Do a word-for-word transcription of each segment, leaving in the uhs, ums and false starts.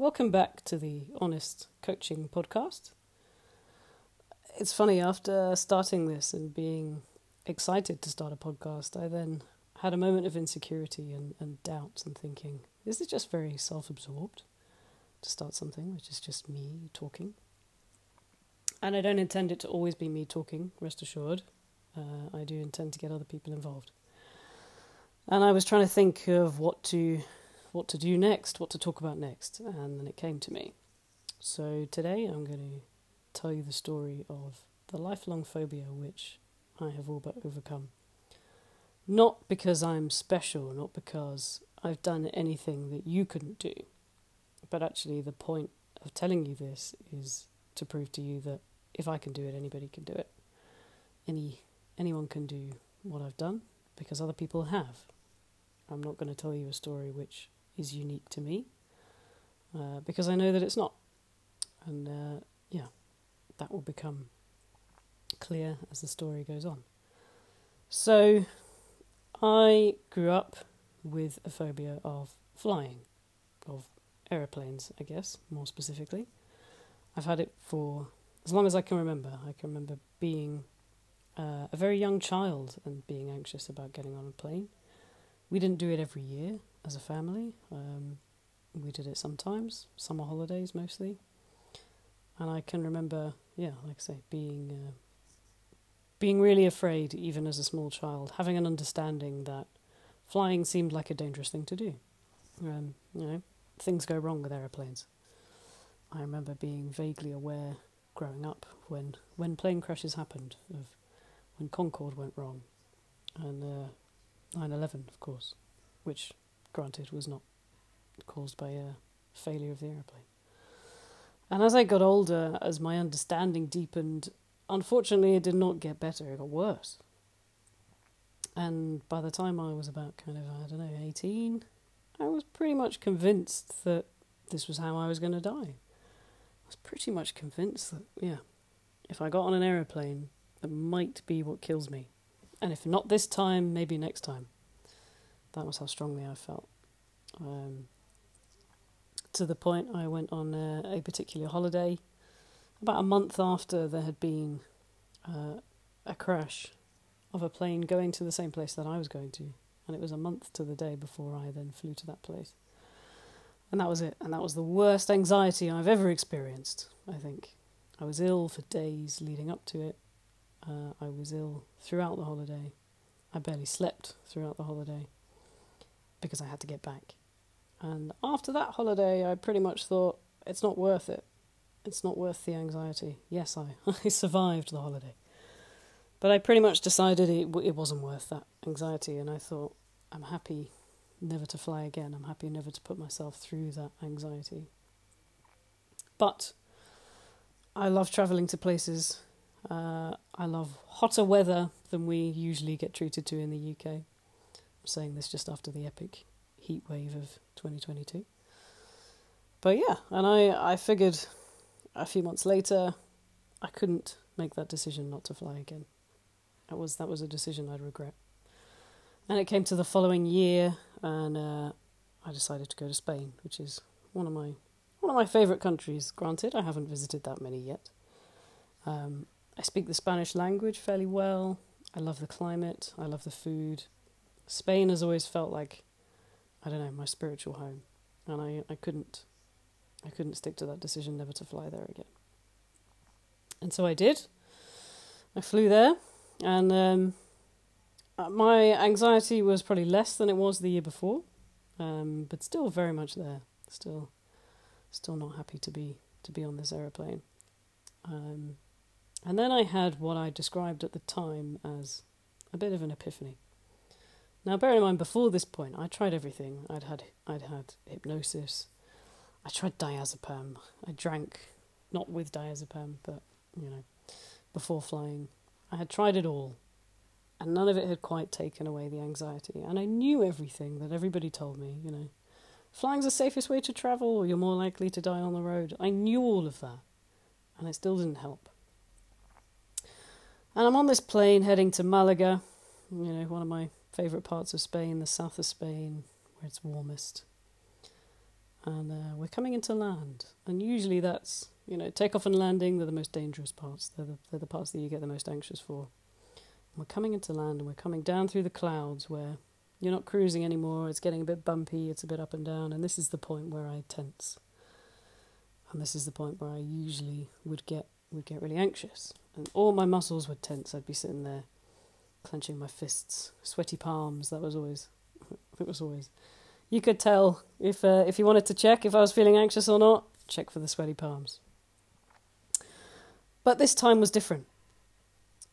Welcome back to the Honest Coaching Podcast. It's funny, after starting this and being excited to start a podcast, I then had a moment of insecurity and, and doubt and thinking, this is just very self-absorbed to start something which is just me talking. And I don't intend it to always be me talking, rest assured. Uh, I do intend to get other people involved. And I was trying to think of what to what to do next, what to talk about next, and then it came to me. So today I'm going to tell you the story of the lifelong phobia which I have all but overcome. Not because I'm special, not because I've done anything that you couldn't do, but actually the point of telling you this is to prove to you that if I can do it, anybody can do it. Any anyone can do what I've done because other people have. I'm not going to tell you a story which is unique to me uh, because I know that it's not. And uh, yeah, that will become clear as the story goes on. So I grew up with a phobia of flying, of aeroplanes, I guess, more specifically. I've had it for as long as I can remember. I can remember being uh, a very young child and being anxious about getting on a plane. We didn't do it every year as a family. Um, we did it sometimes, summer holidays mostly. And I can remember, yeah, like I say, being uh, being really afraid, even as a small child, having an understanding that flying seemed like a dangerous thing to do. Um, you know, things go wrong with aeroplanes. I remember being vaguely aware growing up when, when plane crashes happened, of when Concorde went wrong, and uh, nine eleven, of course, which, granted, was not caused by a failure of the aeroplane. And as I got older, as my understanding deepened, unfortunately it did not get better, it got worse. And by the time I was about, kind of, I don't know, eighteen, I was pretty much convinced that this was how I was going to die. I was pretty much convinced that, yeah, if I got on an aeroplane, that might be what kills me. And if not this time, maybe next time. That was how strongly I felt. Um, to the point I went on a, a particular holiday about a month after there had been uh, a crash of a plane going to the same place that I was going to. And it was a month to the day before I then flew to that place. And that was it. And that was the worst anxiety I've ever experienced, I think. I was ill for days leading up to it. Uh, I was ill throughout the holiday. I barely slept throughout the holiday because I had to get back. And after that holiday, I pretty much thought, it's not worth it. It's not worth the anxiety. Yes, I, I survived the holiday. But I pretty much decided it, it wasn't worth that anxiety. And I thought, I'm happy never to fly again. I'm happy never to put myself through that anxiety. But I love travelling to places. Uh, I love hotter weather than we usually get treated to in the U K. I'm saying this just after the epic heat wave of twenty twenty-two. But yeah, and I, I figured a few months later I couldn't make that decision not to fly again. That was, that was a decision I'd regret. And it came to the following year, and uh, I decided to go to Spain, which is one of my one of my favourite countries. Granted, I haven't visited that many yet. Um, I speak the Spanish language fairly well. I love the climate. I love the food. Spain has always felt like, I don't know, my spiritual home, and I, I couldn't I couldn't stick to that decision never to fly there again. And so I did. I flew there, and Um, my anxiety was probably less than it was the year before, um, but still very much there. Still, still not happy to be to be on this aeroplane. Um, and then I had what I described at the time as a bit of an epiphany. Now, bear in mind, before this point, I tried everything. I'd had I'd had hypnosis. I tried diazepam. I drank, not with diazepam, but you know, before flying, I had tried it all. And none of it had quite taken away the anxiety. And I knew everything that everybody told me, you know. Flying's the safest way to travel, or you're more likely to die on the road. I knew all of that. And it still didn't help. And I'm on this plane heading to Malaga, you know, one of my favourite parts of Spain, the south of Spain, where it's warmest. and uh, we're coming into land. And usually that's, you know, takeoff and landing, they're the most dangerous parts. They're the, they're the parts that you get the most anxious for. And we're coming into land, and we're coming down through the clouds where you're not cruising anymore. It's getting a bit bumpy. It's a bit up and down. And this is the point where I tense. And this is the point where I usually would get would get really anxious. And all my muscles would tense. I'd be sitting there clenching my fists, sweaty palms. That was always, it was always. You could tell if uh, if you wanted to check if I was feeling anxious or not, check for the sweaty palms. But this time was different.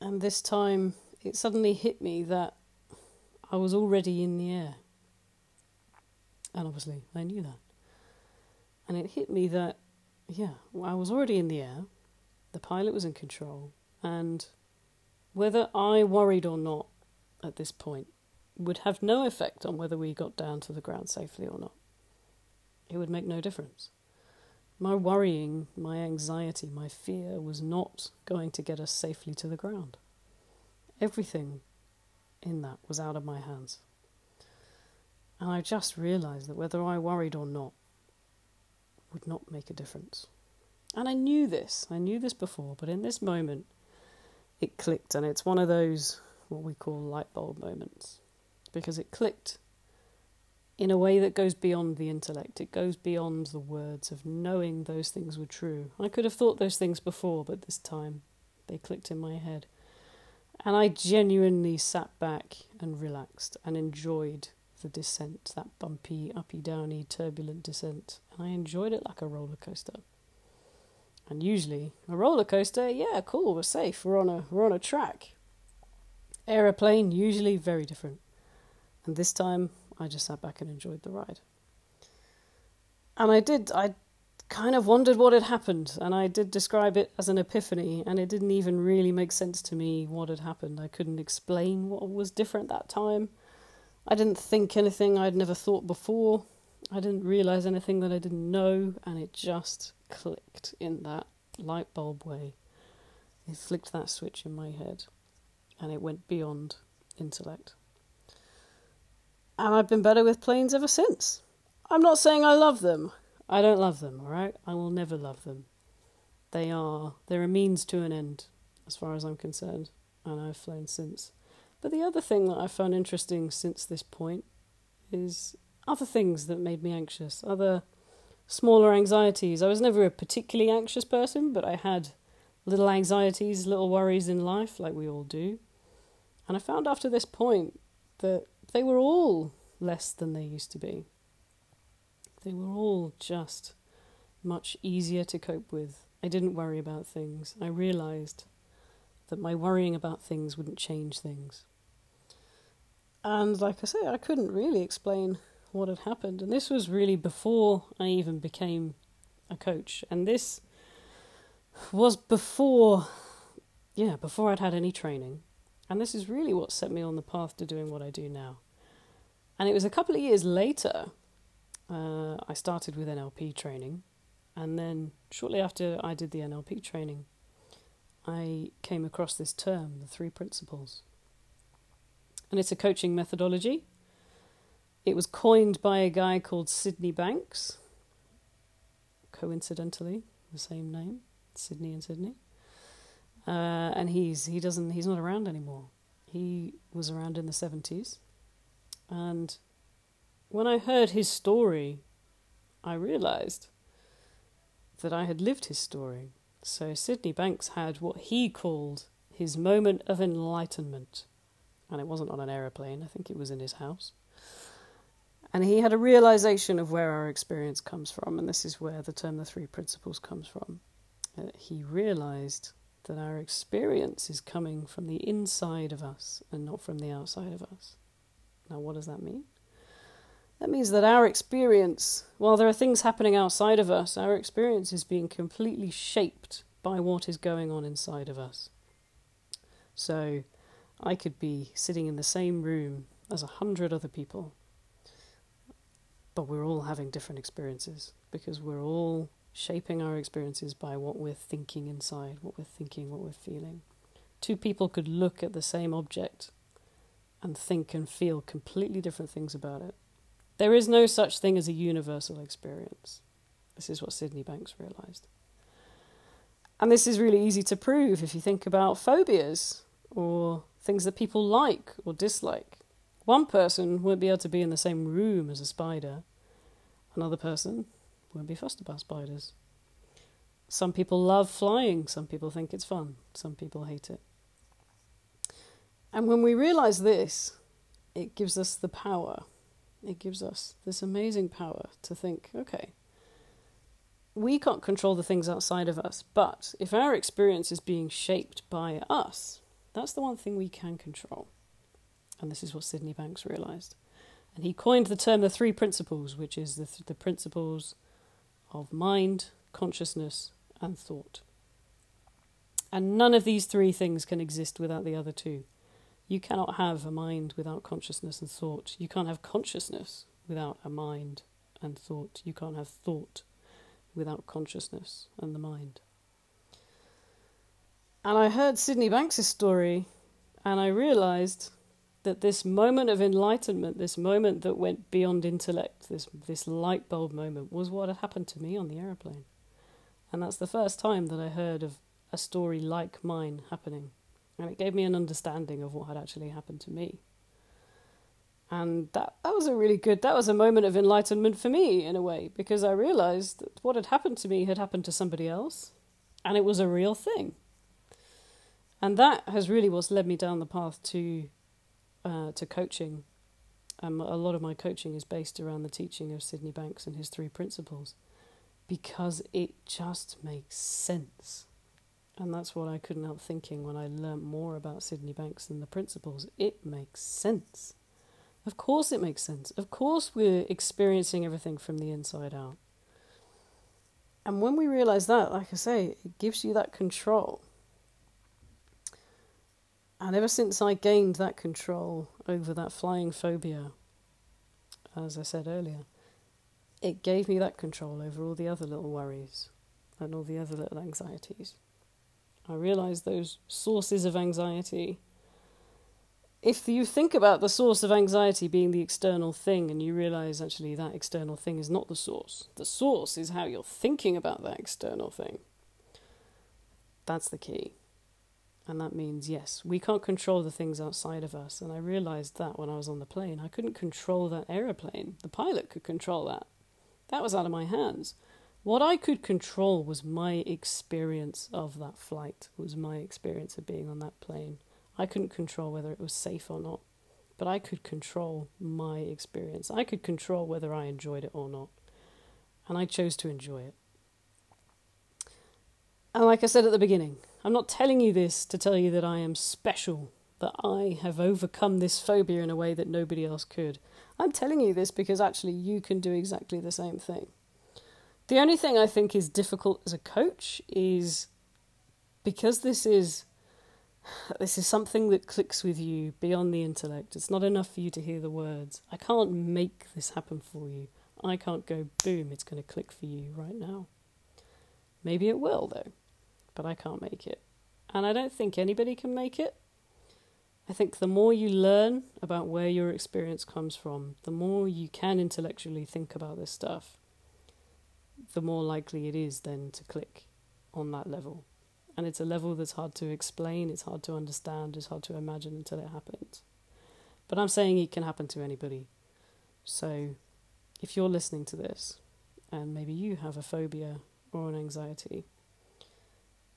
And this time it suddenly hit me that I was already in the air. And obviously I knew that. And it hit me that, yeah, well, I was already in the air, the pilot was in control, and whether I worried or not at this point would have no effect on whether we got down to the ground safely or not. It would make no difference. My worrying, my anxiety, my fear was not going to get us safely to the ground. Everything in that was out of my hands. And I just realised that whether I worried or not would not make a difference. And I knew this. I knew this before, but in this moment it clicked, and it's one of those what we call light bulb moments, because it clicked in a way that goes beyond the intellect. It goes beyond the words of knowing those things were true. I could have thought those things before, but this time they clicked in my head. And I genuinely sat back and relaxed and enjoyed the descent, that bumpy, uppy, downy, turbulent descent. And I enjoyed it like a roller coaster. And usually a roller coaster, yeah, cool, we're safe, we're on a we're on a track. Aeroplane, usually very different. And this time I just sat back and enjoyed the ride. And I did, I kind of wondered what had happened, and I did describe it as an epiphany, and it didn't even really make sense to me what had happened. I couldn't explain what was different that time. I didn't think anything I'd never thought before. I didn't realise anything that I didn't know, and it just clicked in that light bulb way. It flicked that switch in my head, and it went beyond intellect. And I've been better with planes ever since. I'm not saying I love them. I don't love them, all right? I will never love them. They are, they're a means to an end, as far as I'm concerned, and I've flown since. But the other thing that I found interesting since this point is other things that made me anxious, other smaller anxieties. I was never a particularly anxious person, but I had little anxieties, little worries in life, like we all do. And I found after this point that they were all less than they used to be. They were all just much easier to cope with. I didn't worry about things. I realised that my worrying about things wouldn't change things. And like I say, I couldn't really explain what had happened. And this was really before I even became a coach. And this was before, yeah, before I'd had any training. And this is really what set me on the path to doing what I do now. And it was a couple of years later, uh, I started with N L P training. And then shortly after I did the N L P training, I came across this term, the three principles. And it's a coaching methodology. It was coined by a guy called Sydney Banks. Coincidentally, the same name, Sydney and Sydney. Uh, and he's he doesn't he's not around anymore. He was around in the seventies. And when I heard his story, I realised that I had lived his story. So Sydney Banks had what he called his moment of enlightenment. And it wasn't on an aeroplane, I think it was in his house. And he had a realisation of where our experience comes from, and this is where the term the three principles comes from. Uh, he realised that our experience is coming from the inside of us and not from the outside of us. Now what does that mean? That means that our experience, while there are things happening outside of us, our experience is being completely shaped by what is going on inside of us. So I could be sitting in the same room as a hundred other people, but we're all having different experiences because we're all shaping our experiences by what we're thinking inside, what we're thinking, what we're feeling. Two people could look at the same object and think and feel completely different things about it. There is no such thing as a universal experience. This is what Sydney Banks realised. And this is really easy to prove if you think about phobias or things that people like or dislike. One person won't be able to be in the same room as a spider. Another person won't be fussed about spiders. Some people love flying. Some people think it's fun. Some people hate it. And when we realise this, it gives us the power. It gives us this amazing power to think, okay, we can't control the things outside of us, but if our experience is being shaped by us, that's the one thing we can control. And this is what Sydney Banks realised. And he coined the term the three principles, which is the, th- the principles of mind, consciousness, and thought. And none of these three things can exist without the other two. You cannot have a mind without consciousness and thought. You can't have consciousness without a mind and thought. You can't have thought without consciousness and the mind. And I heard Sydney Banks' story, and I realised that this moment of enlightenment, this moment that went beyond intellect, this, this light bulb moment, was what had happened to me on the aeroplane. And that's the first time that I heard of a story like mine happening. And it gave me an understanding of what had actually happened to me. And that, that was a really good, that was a moment of enlightenment for me in a way, because I realised that what had happened to me had happened to somebody else, and it was a real thing. And that has really what's led me down the path to uh, to coaching. Um, a lot of my coaching is based around the teaching of Sydney Banks and his three principles, because it just makes sense. And that's what I couldn't help thinking when I learnt more about Sydney Banks and the principles. It makes sense. Of course it makes sense. Of course we're experiencing everything from the inside out. And when we realise that, like I say, it gives you that control. And ever since I gained that control over that flying phobia, as I said earlier, it gave me that control over all the other little worries and all the other little anxieties. I realise those sources of anxiety. If you think about the source of anxiety being the external thing, and you realise actually that external thing is not the source. The source is how you're thinking about that external thing. That's the key. And that means, yes, we can't control the things outside of us. And I realised that when I was on the plane. I couldn't control that aeroplane. The pilot could control that. That was out of my hands. What I could control was my experience of that flight, was my experience of being on that plane. I couldn't control whether it was safe or not, but I could control my experience. I could control whether I enjoyed it or not, and I chose to enjoy it. And like I said at the beginning, I'm not telling you this to tell you that I am special, that I have overcome this phobia in a way that nobody else could. I'm telling you this because actually you can do exactly the same thing. The only thing I think is difficult as a coach is because this is this is something that clicks with you beyond the intellect. It's not enough for you to hear the words. I can't make this happen for you. I can't go, boom, it's going to click for you right now. Maybe it will, though, but I can't make it. And I don't think anybody can make it. I think the more you learn about where your experience comes from, the more you can intellectually think about this stuff, the more likely it is then to click on that level. And it's a level that's hard to explain, it's hard to understand, it's hard to imagine until it happens. But I'm saying it can happen to anybody. So if you're listening to this, and maybe you have a phobia or an anxiety,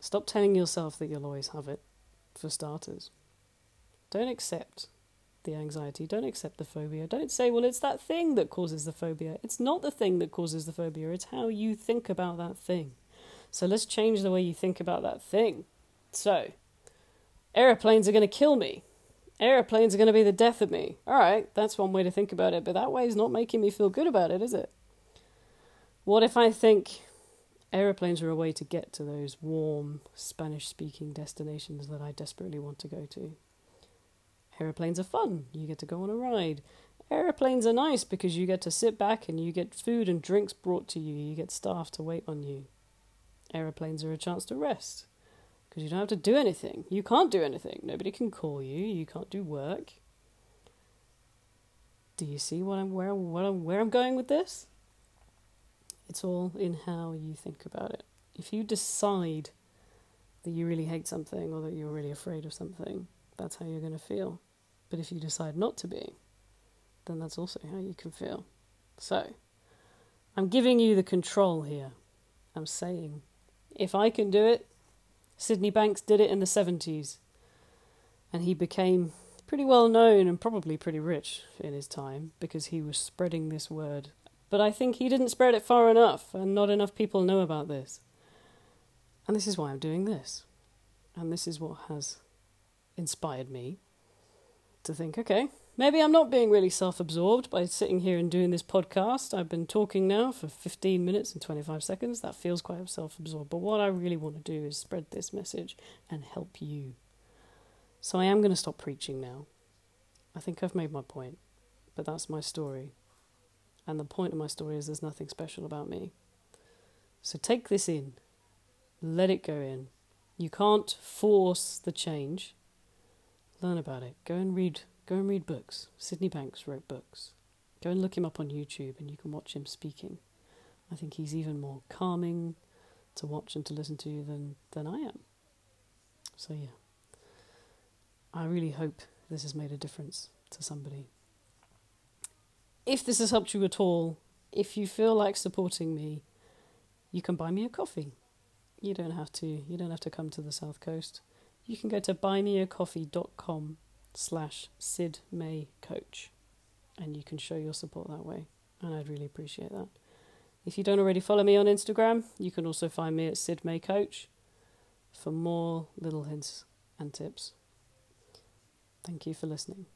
stop telling yourself that you'll always have it, for starters. Don't accept the anxiety, don't accept the phobia. Don't say, well, it's that thing that causes the phobia. It's not the thing that causes the phobia, it's how you think about that thing. So let's change the way you think about that thing. So, aeroplanes are going to kill me. Aeroplanes are going to be the death of me. All right, that's one way to think about it, but that way is not making me feel good about it, is it? What if I think aeroplanes are a way to get to those warm Spanish-speaking destinations that I desperately want to go to? Aeroplanes are fun, you get to go on a ride. Aeroplanes are nice because you get to sit back and you get food and drinks brought to you, you get staff to wait on you. Aeroplanes are a chance to rest because you don't have to do anything. You can't do anything, nobody can call you, you can't do work. Do you see what I'm where what I'm where I'm going with this? It's all in how you think about it. If you decide that you really hate something or that you're really afraid of something, that's how you're going to feel. But if you decide not to be, then that's also how you can feel. So, I'm giving you the control here. I'm saying, if I can do it, Sydney Banks did it in the seventies. And he became pretty well known and probably pretty rich in his time because he was spreading this word. But I think he didn't spread it far enough and not enough people know about this. And this is why I'm doing this. And this is what has inspired me to think, okay, maybe I'm not being really self-absorbed by sitting here and doing this podcast. I've been talking now for fifteen minutes and twenty-five seconds. That feels quite self-absorbed. But what I really want to do is spread this message and help you. So I am going to stop preaching now. I think I've made my point, but that's my story. And the point of my story is there's nothing special about me. So take this in. Let it go in. You can't force the change. Learn about it. Go and read. Go and read books. Sydney Banks wrote books. Go and look him up on YouTube and you can watch him speaking. I think he's even more calming to watch and to listen to than, than I am. So yeah. I really hope this has made a difference to somebody. If this has helped you at all, if you feel like supporting me, you can buy me a coffee. You don't have to. You don't have to come to the South Coast. You can go to buymeacoffee.com slash Sid May Coach and you can show your support that way. And I'd really appreciate that. If you don't already follow me on Instagram, you can also find me at Sid May Coach for more little hints and tips. Thank you for listening.